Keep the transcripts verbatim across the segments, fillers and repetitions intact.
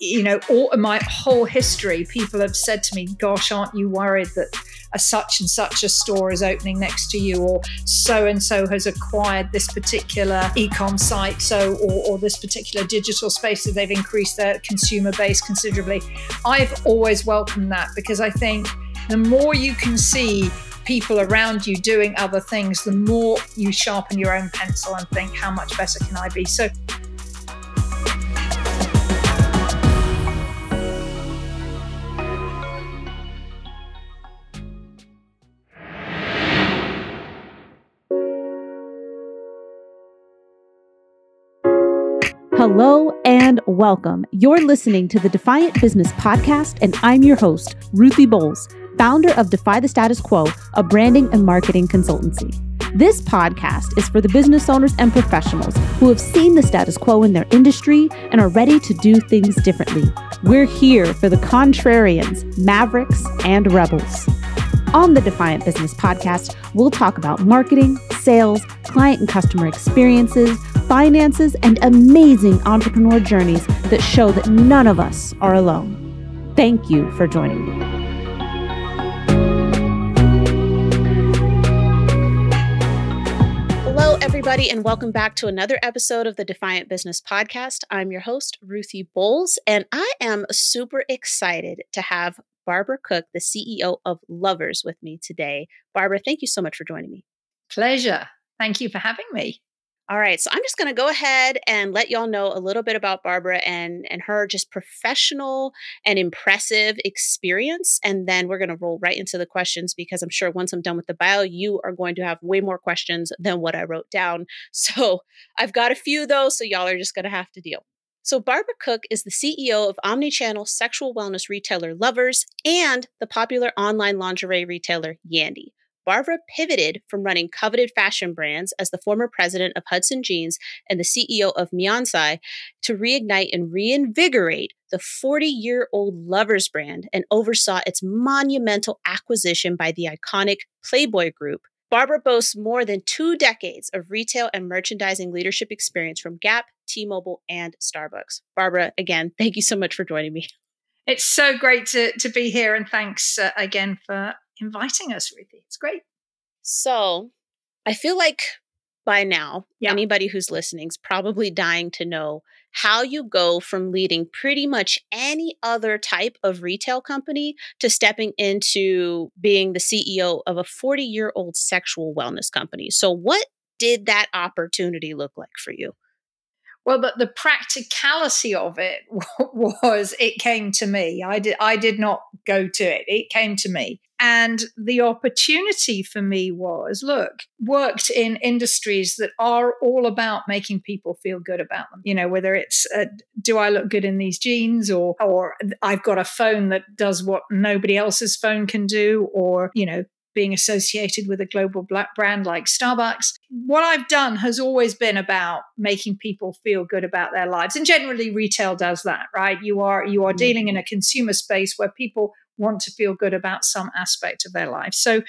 you know, all my whole history, people have said to me, gosh, aren't you worried that a such and such a store is opening next to you, or so and so has acquired this particular e-com site, so or, or this particular digital space, that they've increased their consumer base considerably. I've always welcomed that, because I think the more you can see people around you doing other things, the more you sharpen your own pencil and think, how much better can I be? So hello and welcome. You're listening to The Defiant Business Podcast, and I'm your host, Ruthie Bowles, founder of Defy the Status Quo, a branding and marketing consultancy. This podcast is for the business owners and professionals who have seen the status quo in their industry and are ready to do things differently. We're here for the contrarians, mavericks, and rebels. On the Defiant Business Podcast, we'll talk about marketing, sales, client and customer experiences, finances, and amazing entrepreneur journeys that show that none of us are alone. Thank you for joining me. Hello, everybody, and welcome back to another episode of the Defiant Business Podcast. I'm your host, Ruthie Bowles, and I am super excited to have Barbara Cook, the C E O of Lovers, with me today. Barbara, thank you so much for joining me. Pleasure. Thank you for having me. All right. So I'm just going to go ahead and let y'all know a little bit about Barbara and, and her just professional and impressive experience. And then we're going to roll right into the questions, because I'm sure once I'm done with the bio, you are going to have way more questions than what I wrote down. So I've got a few though, so y'all are just going to have to deal. So Barbara Cook is the C E O of omnichannel sexual wellness retailer Lovers and the popular online lingerie retailer Yandy. Barbara pivoted from running coveted fashion brands as the former president of Hudson Jeans and the C E O of Miansai to reignite and reinvigorate the forty-year-old Lovers brand, and oversaw its monumental acquisition by the iconic Playboy Group. Barbara boasts more than two decades of retail and merchandising leadership experience from Gap, T-Mobile, and Starbucks. Barbara, again, thank you so much for joining me. It's so great to, to be here, and thanks uh, again for inviting us, Ruthie. It's great. So I feel like by now, yeah. anybody who's listening is probably dying to know how you go from leading pretty much any other type of retail company to stepping into being the C E O of a forty-year-old sexual wellness company. So what did that opportunity look like for you? Well, but the practicality of it was it came to me. I did, I did not go to it. It came to me. And the opportunity for me was, look, worked in industries that are all about making people feel good about them. You know, whether it's, uh, do I look good in these jeans, or or I've got a phone that does what nobody else's phone can do, or, you know, being associated with a global black brand like Starbucks. What I've done has always been about making people feel good about their lives. And generally retail does that, right? You are you are dealing in a consumer space where people want to feel good about some aspect of their life. So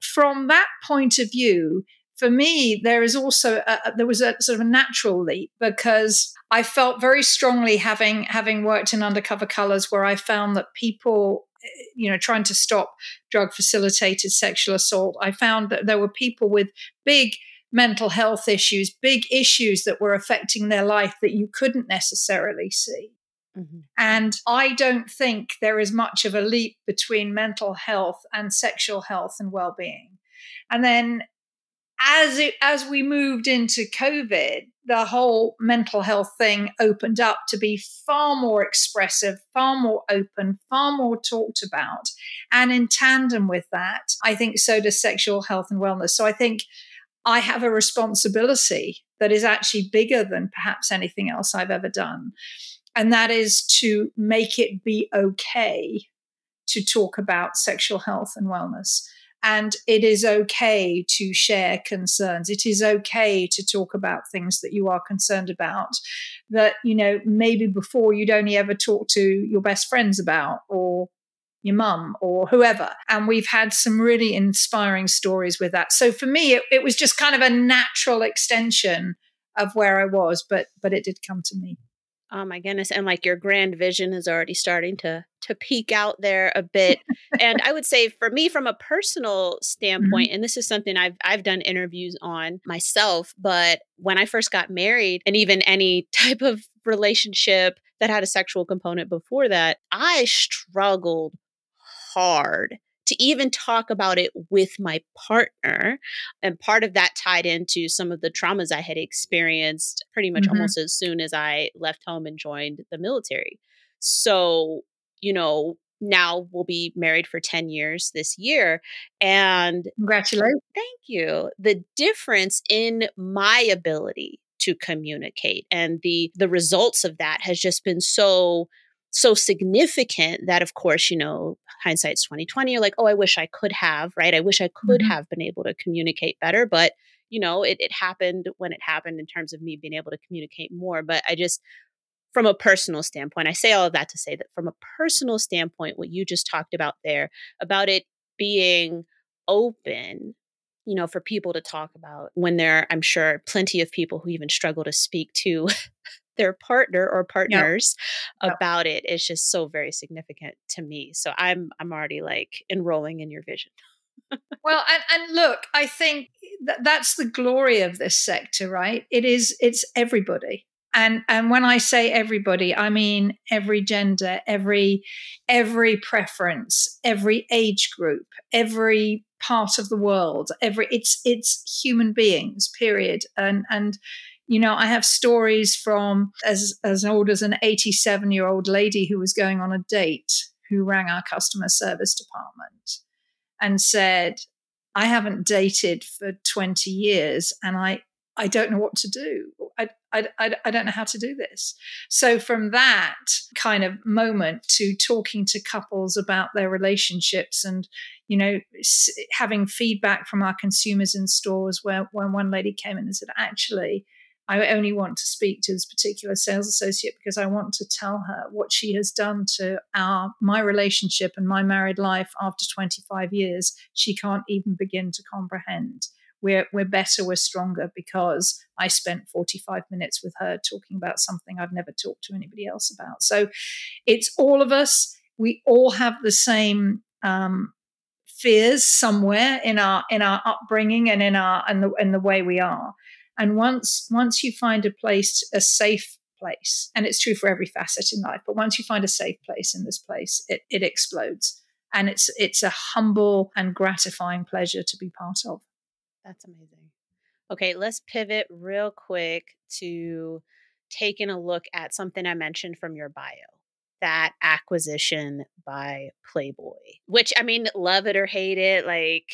from that point of view, for me, there is also a, there was a sort of a natural leap, because I felt very strongly, having having worked in Undercover Colors, where I found that people, you know, trying to stop drug-facilitated sexual assault, I found that there were people with big mental health issues, big issues that were affecting their life that you couldn't necessarily see. Mm-hmm. And I don't think there is much of a leap between mental health and sexual health and well-being. And then as it, as we moved into COVID, the whole mental health thing opened up to be far more expressive, far more open, far more talked about. And in tandem with that, I think so does sexual health and wellness. So I think I have a responsibility that is actually bigger than perhaps anything else I've ever done. And that is to make it be okay to talk about sexual health and wellness. And it is okay to share concerns. It is okay to talk about things that you are concerned about that, you know, maybe before you'd only ever talk to your best friends about, or your mum, or whoever. And we've had some really inspiring stories with that. So for me, it, it was just kind of a natural extension of where I was, but but it did come to me. Oh my goodness. And like your grand vision is already starting to to peek out there a bit. And I would say for me, from a personal standpoint, mm-hmm. and this is something I've I've done interviews on myself, but when I first got married, and even any type of relationship that had a sexual component before that, I struggled hard to even talk about it with my partner. And part of that tied into some of the traumas I had experienced pretty much mm-hmm. almost as soon as I left home and joined the military. So, you know, now we'll be married for ten years this year. And congratulations. Thank you. The difference in my ability to communicate and the the results of that has just been so so significant that, of course, you know, hindsight's twenty twenty, you're like, oh, I wish I could have, right? I wish I could mm-hmm. have been able to communicate better, but you know, it, it happened when it happened in terms of me being able to communicate more. But I just, from a personal standpoint, I say all of that to say that from a personal standpoint, what you just talked about there, about it being open, you know, for people to talk about when there are, I'm sure, plenty of people who even struggle to speak to their partner or partners yep. about yep. it. It's just so very significant to me. So I'm I'm already like enrolling in your vision. Well, and, and look, I think that that's the glory of this sector, right? It is, it's everybody. And and when I say everybody, I mean every gender, every every preference, every age group, every part of the world, every it's it's human beings, period. And and you know, I have stories from as, as old as an eighty-seven-year-old lady who was going on a date who rang our customer service department and said, I haven't dated for twenty years and I, I don't know what to do. I, I, I, I don't know how to do this. So from that kind of moment to talking to couples about their relationships and, you know, having feedback from our consumers in stores where when one lady came in and said, actually, I only want to speak to this particular sales associate because I want to tell her what she has done to our my relationship and my married life after twenty-five years. She can't even begin to comprehend. We're we're better, we're stronger because I spent forty-five minutes with her talking about something I've never talked to anybody else about. So it's all of us. We all have the same um, fears somewhere in our in our upbringing and in our and the and the way we are. And once once you find a place, a safe place, and it's true for every facet in life, but once you find a safe place in this place, it, it explodes. And it's it's a humble and gratifying pleasure to be part of. That's amazing. Okay, let's pivot real quick to taking a look at something I mentioned from your bio, that acquisition by Playboy, which, I mean, love it or hate it, like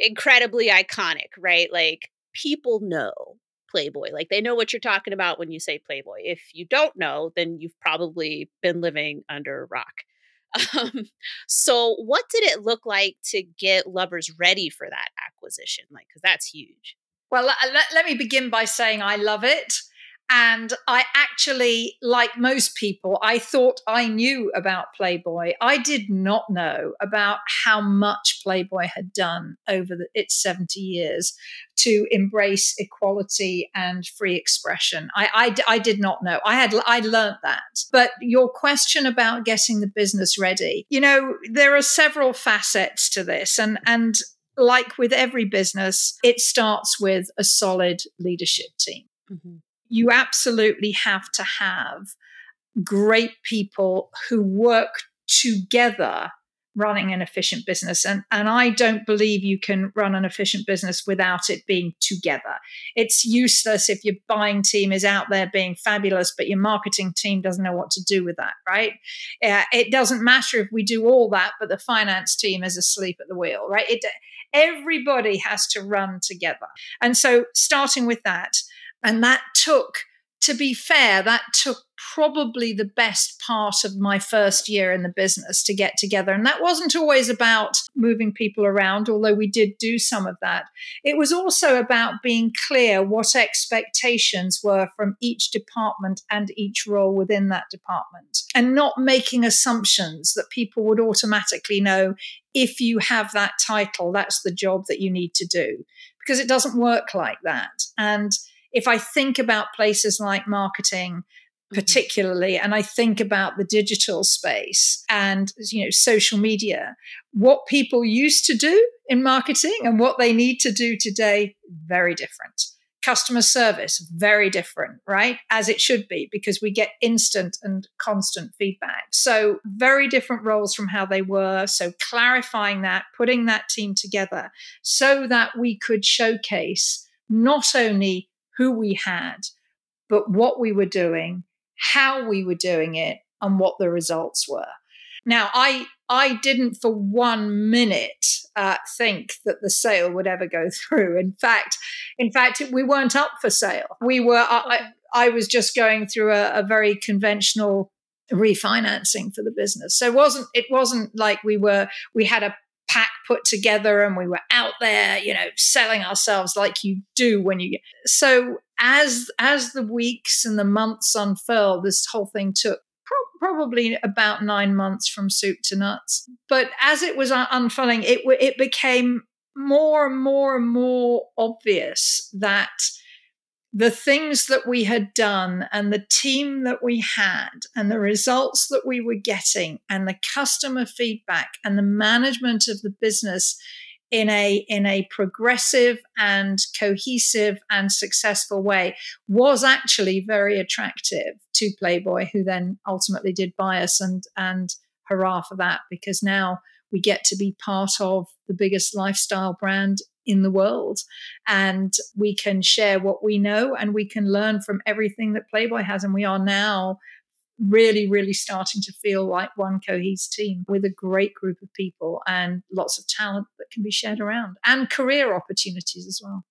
incredibly iconic, right? Like, people know Playboy. Like, they know what you're talking about when you say Playboy. If you don't know, then you've probably been living under a rock. Um, so what did it look like to get Lovers ready for that acquisition? Like, because that's huge. Well, let, let me begin by saying I love it. And I actually, like most people, I thought I knew about Playboy. I did not know about how much Playboy had done over the, its seventy years to embrace equality and free expression. I, I, I did not know. I had I learned that. But your question about getting the business ready, you know, there are several facets to this. And, and like with every business, it starts with a solid leadership team. Mm-hmm. You absolutely have to have great people who work together running an efficient business. And, and I don't believe you can run an efficient business without it being together. It's useless if your buying team is out there being fabulous, but your marketing team doesn't know what to do with that, right? Uh, it doesn't matter if we do all that, but the finance team is asleep at the wheel, right? It, everybody has to run together. And so starting with that, and that took, to be fair, that took probably the best part of my first year in the business to get together. And that wasn't always about moving people around, although we did do some of that. It was also about being clear what expectations were from each department and each role within that department, and not making assumptions that people would automatically know if you have that title, that's the job that you need to do, because it doesn't work like that. And if I think about places like marketing, particularly, and I think about the digital space and, you know, social media, what people used to do in marketing and what they need to do today, very different. Customer service, very different, right? As it should be, because we get instant and constant feedback. So very different roles from how they were. So clarifying that, putting that team together so that we could showcase not only who we had, but what we were doing, how we were doing it, and what the results were. Now, I I didn't for one minute uh, think that the sale would ever go through. In fact, in fact, we weren't up for sale. We were. I, I was just going through a, a very conventional refinancing for the business. So it wasn't it wasn't like we were we had a pack put together and we were out there, you know, selling ourselves like you do when you get. So as as the weeks and the months unfurled, this whole thing took probably about nine months from soup to nuts. But as it was unfolding, it it became more and more and more obvious that the things that we had done and the team that we had and the results that we were getting and the customer feedback and the management of the business in a in a progressive and cohesive and successful way was actually very attractive to Playboy, who then ultimately did buy us, and and hurrah for that, because now we get to be part of the biggest lifestyle brand in the world, and we can share what we know and we can learn from everything that Playboy has, and we are now really, really starting to feel like one cohesive team with a great group of people and lots of talent that can be shared around, and career opportunities as well.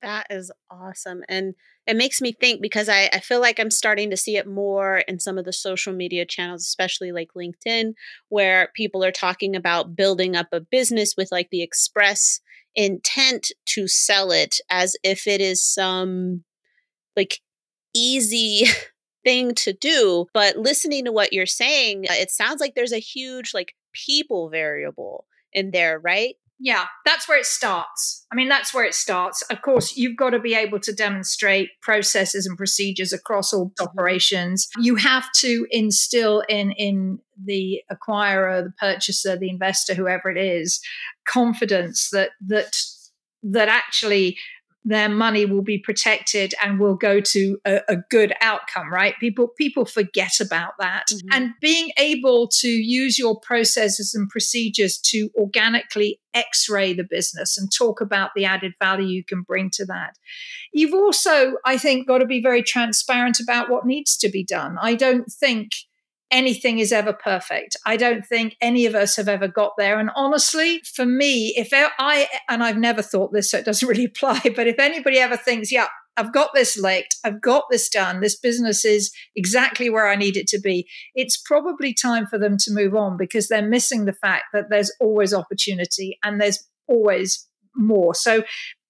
That is awesome. And it makes me think, because I, I feel like I'm starting to see it more in some of the social media channels, especially like LinkedIn, where people are talking about building up a business with like the express intent to sell it, as if it is some like easy thing to do. But listening to what you're saying, it sounds like there's a huge like people variable in there, right? Yeah, that's where it starts. I mean, that's where it starts. Of course, you've got to be able to demonstrate processes and procedures across all operations. You have to instill in, in the acquirer, the purchaser, the investor, whoever it is, confidence that that that actually their money will be protected and will go to a, a good outcome, right? People people forget about that. Mm-hmm. And being able to use your processes and procedures to organically x-ray the business and talk about the added value you can bring to that. You've also, I think, got to be very transparent about what needs to be done. I don't think anything is ever perfect. I don't think any of us have ever got there. And honestly, for me, if I, and I've never thought this, so it doesn't really apply, but if anybody ever thinks, yeah, I've got this licked, I've got this done, this business is exactly where I need it to be, it's probably time for them to move on, because they're missing the fact that there's always opportunity and there's always more. So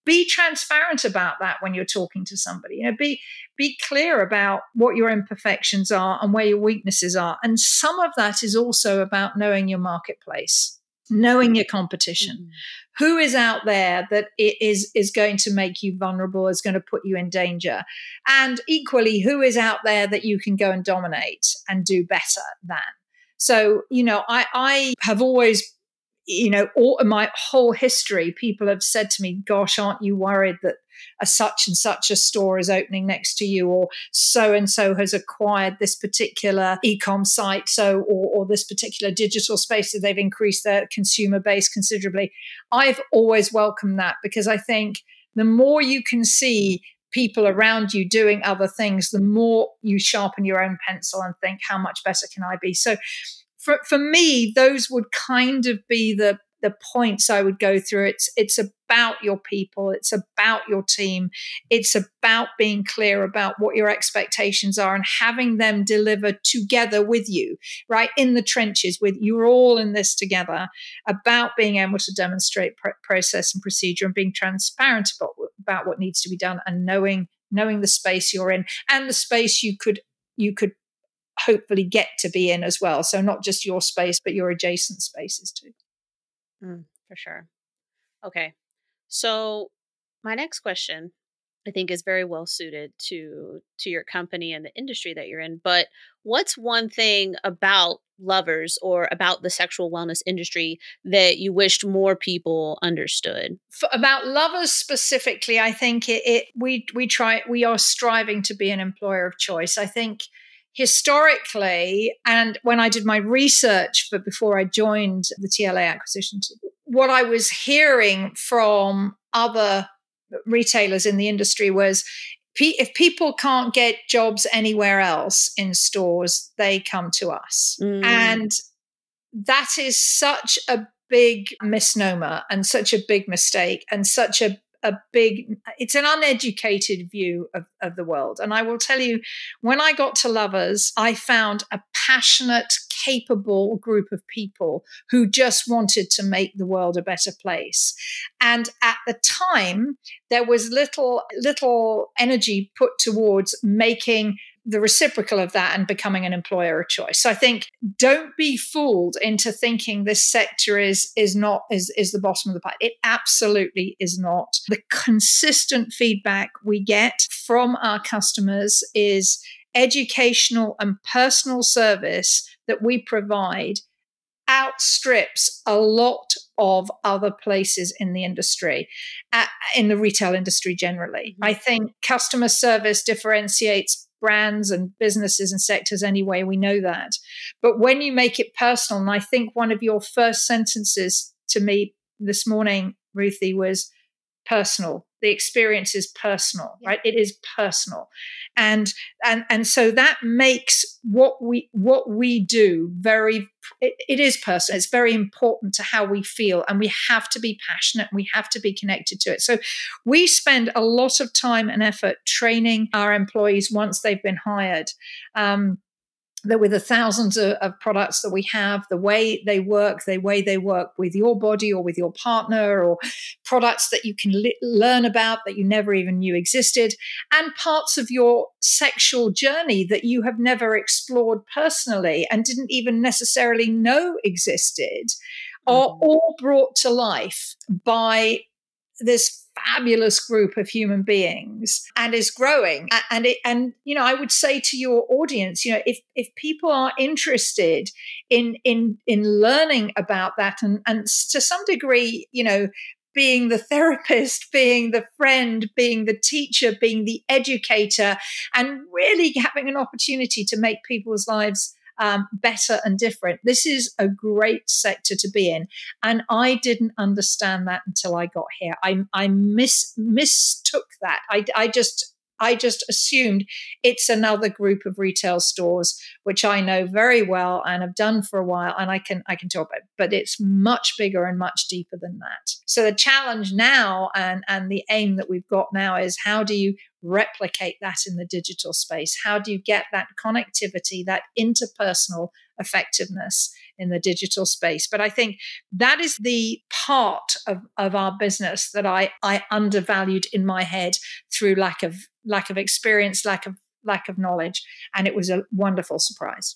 be transparent about that when you're talking to somebody. You know, be be clear about what your imperfections are and where your weaknesses are. And some of that is also about knowing your marketplace, knowing your competition, mm-hmm. who is out there that it is is going to make you vulnerable, is going to put you in danger, and equally who is out there that you can go and dominate and do better than. So, you know, I I have always, you know, all of my whole history, people have said to me, gosh, aren't you worried that a such and such a store is opening next to you, or so-and-so has acquired this particular e-com site, so or, or this particular digital space, that they've increased their consumer base considerably. I've always welcomed that, because I think the more you can see people around you doing other things, the more you sharpen your own pencil and think, how much better can I be? So For, for me, those would kind of be the, the points I would go through. It's it's about your people. It's about your team. It's about being clear about what your expectations are and having them deliver together with you, right, in the trenches with you're all in this together, about being able to demonstrate pr- process and procedure and being transparent about, about what needs to be done, and knowing knowing the space you're in and the space you could you could hopefully get to be in as well. So not just your space, but your adjacent spaces too. Mm, for sure. Okay. So my next question I think is very well suited to to your company and the industry that you're in. But what's one thing about Lovers or about the sexual wellness industry that you wished more people understood? For, about Lovers specifically, I think it, it we we try we are striving to be an employer of choice. I think historically, and when I did my research for before I joined the T L A acquisition, what I was hearing from other retailers in the industry was if people can't get jobs anywhere else in stores, they come to us. Mm. And that is such a big misnomer and such a big mistake and such a, a big, it's an uneducated view of, of the world. And I will tell you, when I got to Lovers, I found a passionate, capable group of people who just wanted to make the world a better place. And at the time, there was little, little energy put towards making the reciprocal of that and becoming an employer of choice. So I think don't be fooled into thinking this sector is is not is, is the bottom of the pie. It absolutely is not. The consistent feedback we get from our customers is educational and personal service that we provide outstrips a lot of other places in the industry, uh, in the retail industry generally. I think customer service differentiates brands and businesses and sectors anyway, we know that. But when you make it personal, and I think one of your first sentences to me this morning, Ruthie, was personal. The experience is personal, right? It is personal. And and and so that makes what we what we do very, it, it is personal. It's very important to how we feel, and we have to be passionate and we have to be connected to it. So we spend a lot of time and effort training our employees once they've been hired. Um, that with the thousands of, of products that we have, the way they work, the way they work with your body or with your partner, or products that you can li- learn about that you never even knew existed, and parts of your sexual journey that you have never explored personally and didn't even necessarily know existed, mm-hmm. are all brought to life by this fabulous group of human beings, and is growing. And it, and you know, I would say to your audience, you know, if if people are interested in in in learning about that, and and to some degree, you know, being the therapist, being the friend, being the teacher, being the educator, and really having an opportunity to make people's lives Um, better and different. This is a great sector to be in. And I didn't understand that until I got here. I, I mis, mistook that. I, I just, I just assumed it's another group of retail stores, which I know very well and have done for a while, and I can I can talk about it, but it's much bigger and much deeper than that. So the challenge now and, and the aim that we've got now is how do you replicate that in the digital space? How do you get that connectivity, that interpersonal effectiveness in the digital space? But I think that is the part of, of our business that I, I undervalued in my head through lack of lack of experience, lack of lack of knowledge. And it was a wonderful surprise.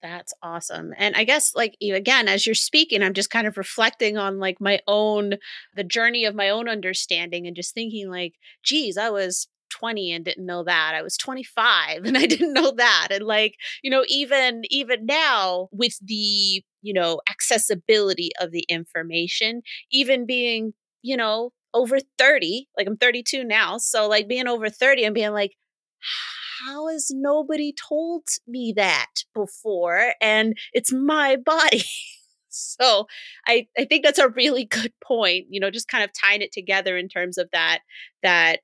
That's awesome. And I guess, like, again, as you're speaking, I'm just kind of reflecting on like my own, the journey of my own understanding, and just thinking like, geez, I was twenty and didn't know that. I was twenty-five and I didn't know that. And like, you know, even, even now with the, you know, accessibility of the information, even being, you know, over thirty, like I'm thirty-two now. So like being over thirty and being like, how has nobody told me that before? And it's my body. So I, I think that's a really good point, you know, just kind of tying it together in terms of that, that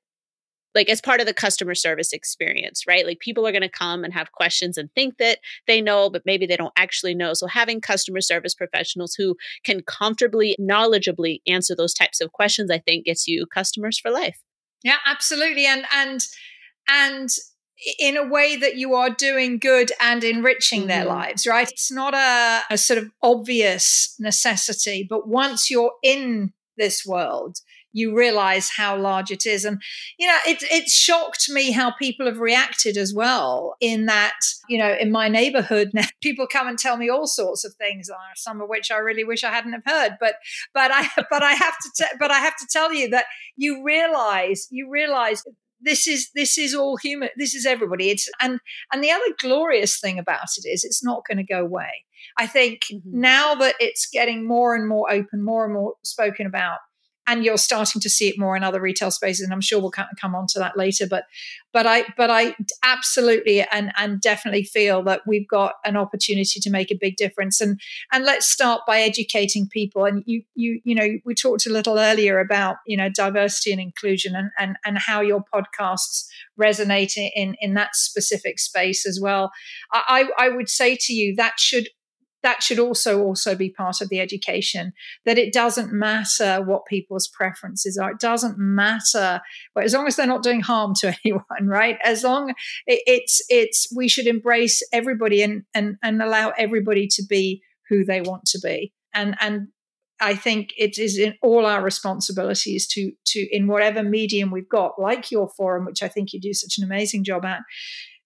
like as part of the customer service experience, right? Like people are going to come and have questions and think that they know, but maybe they don't actually know. So having customer service professionals who can comfortably, knowledgeably answer those types of questions, I think gets you customers for life. Yeah, absolutely. And, and, and in a way that you are doing good and enriching their mm-hmm. lives, right? It's not a, a sort of obvious necessity, but once you're in this world, you realize how large it is. And, you know, it, it shocked me how people have reacted as well, in that, you know, in my neighborhood now, people come and tell me all sorts of things, some of which I really wish I hadn't have heard. But but I but I have to te- but I have to tell you that you realize you realize this is this is all human. This is everybody. It's and and the other glorious thing about it is it's not going to go away. I think mm-hmm. now that it's getting more and more open, more and more spoken about, and you're starting to see it more in other retail spaces, and I'm sure we'll come on to that later. But but I but I absolutely and and definitely feel that we've got an opportunity to make a big difference. And and let's start by educating people. And you you you know, we talked a little earlier about, you know, diversity and inclusion, and and, and how your podcasts resonate in, in that specific space as well. I, I would say to you that should That should also also be part of the education, that it doesn't matter what people's preferences are. It doesn't matter, but as long as they're not doing harm to anyone, right? As long it, it's it's we should embrace everybody and and and allow everybody to be who they want to be. And and I think it is in all our responsibilities to to in whatever medium we've got, like your forum, which I think you do such an amazing job at,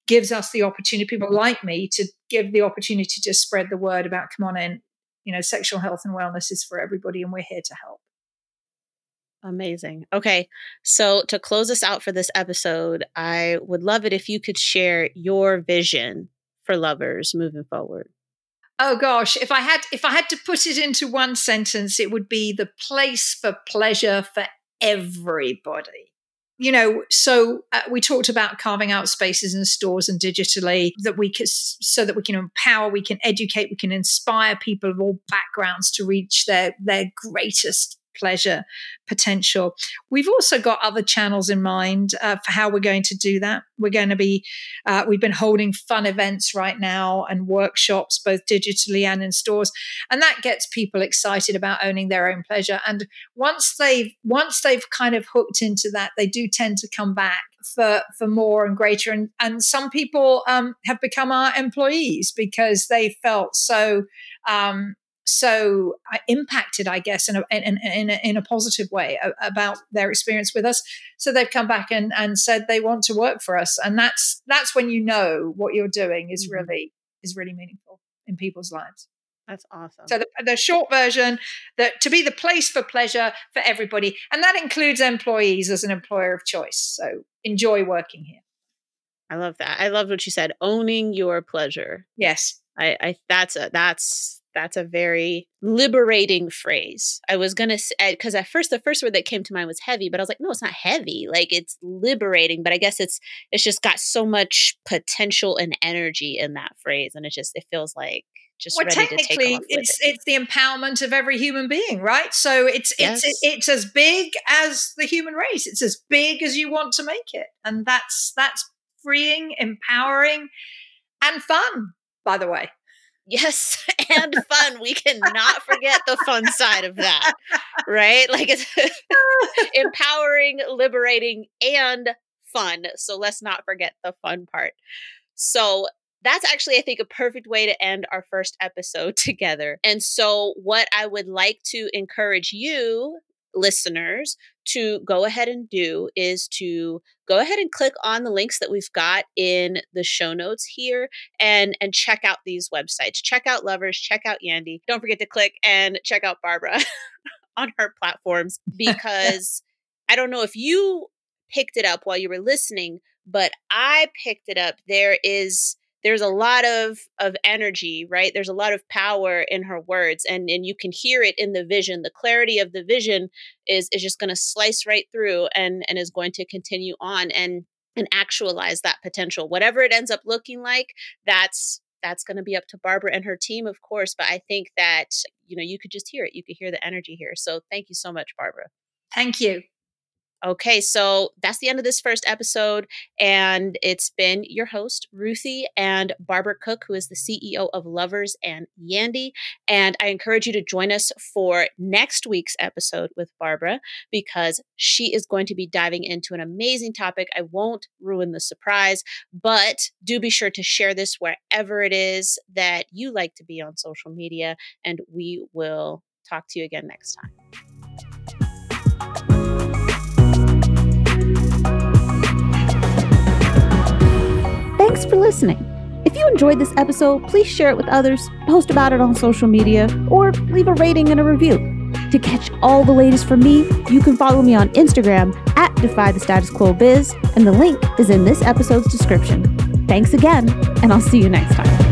gives us the opportunity, people like me, to give the opportunity to spread the word about, come on in, you know, sexual health and wellness is for everybody, and we're here to help. Amazing. Okay. So to close us out for this episode, I would love it if you could share your vision for Lovers moving forward. Oh gosh, if I had, if I had to put it into one sentence, it would be the place for pleasure for everybody. You know, so uh, we talked about carving out spaces in stores and digitally that we can, so that we can empower, we can educate, we can inspire people of all backgrounds to reach their their greatest pleasure potential. We've also got other channels in mind uh, for how we're going to do that. We're going to be, uh, we've been holding fun events right now and workshops, both digitally and in stores. And that gets people excited about owning their own pleasure. And once they've, once they've kind of hooked into that, they do tend to come back for, for more and greater. And, and some people um, have become our employees because they felt so, um, so impacted, I guess, in a, in, in, a, in a positive way about their experience with us. So they've come back and, and said they want to work for us. And that's that's when you know what you're doing is really is really meaningful in people's lives. That's awesome. So the, the short version, that to be the place for pleasure for everybody. And that includes employees as an employer of choice. So enjoy working here. I love that. I love what you said, owning your pleasure. Yes. I, I that's a, that's... That's a very liberating phrase. I was going to say, because at first, the first word that came to mind was heavy, but I was like, no, it's not heavy. Like, it's liberating, but I guess it's, it's just got so much potential and energy in that phrase. And it just, it feels like just well, ready to take off with it's, it. It's the empowerment of every human being, right? So it's, it's, yes. it, it's as big as the human race. It's as big as you want to make it. And that's, that's freeing, empowering, and fun, by the way. Yes, and fun. We cannot forget the fun side of that, right? Like, it's empowering, liberating, and fun. So let's not forget the fun part. So that's actually, I think, a perfect way to end our first episode together. And so what I would like to encourage you listeners to go ahead and do is to go ahead and click on the links that we've got in the show notes here and, and check out these websites. Check out Lovers, check out Yandy. Don't forget to click and check out Barbara on her platforms, because I don't know if you picked it up while you were listening, but I picked it up. There is There's a lot of, of energy, right? There's a lot of power in her words, and, and you can hear it in the vision. The clarity of the vision is, is just going to slice right through and, and is going to continue on and, and actualize that potential. Whatever it ends up looking like, that's that's going to be up to Barbara and her team, of course. But I think that, you know, you could just hear it. You could hear the energy here. So thank you so much, Barbara. Thank you. Okay, so that's the end of this first episode, and it's been your host, Ruthie, and Barbara Cook, who is the C E O of Lovers and Yandy, and I encourage you to join us for next week's episode with Barbara, because she is going to be diving into an amazing topic. I won't ruin the surprise, but do be sure to share this wherever it is that you like to be on social media, and we will talk to you again next time. listening. If you enjoyed this episode, please share it with others, post about it on social media, or leave a rating and a review. To catch all the latest from me, you can follow me on Instagram at Defy the Status Quo Biz, and the link is in this episode's description. Thanks again, and I'll see you next time.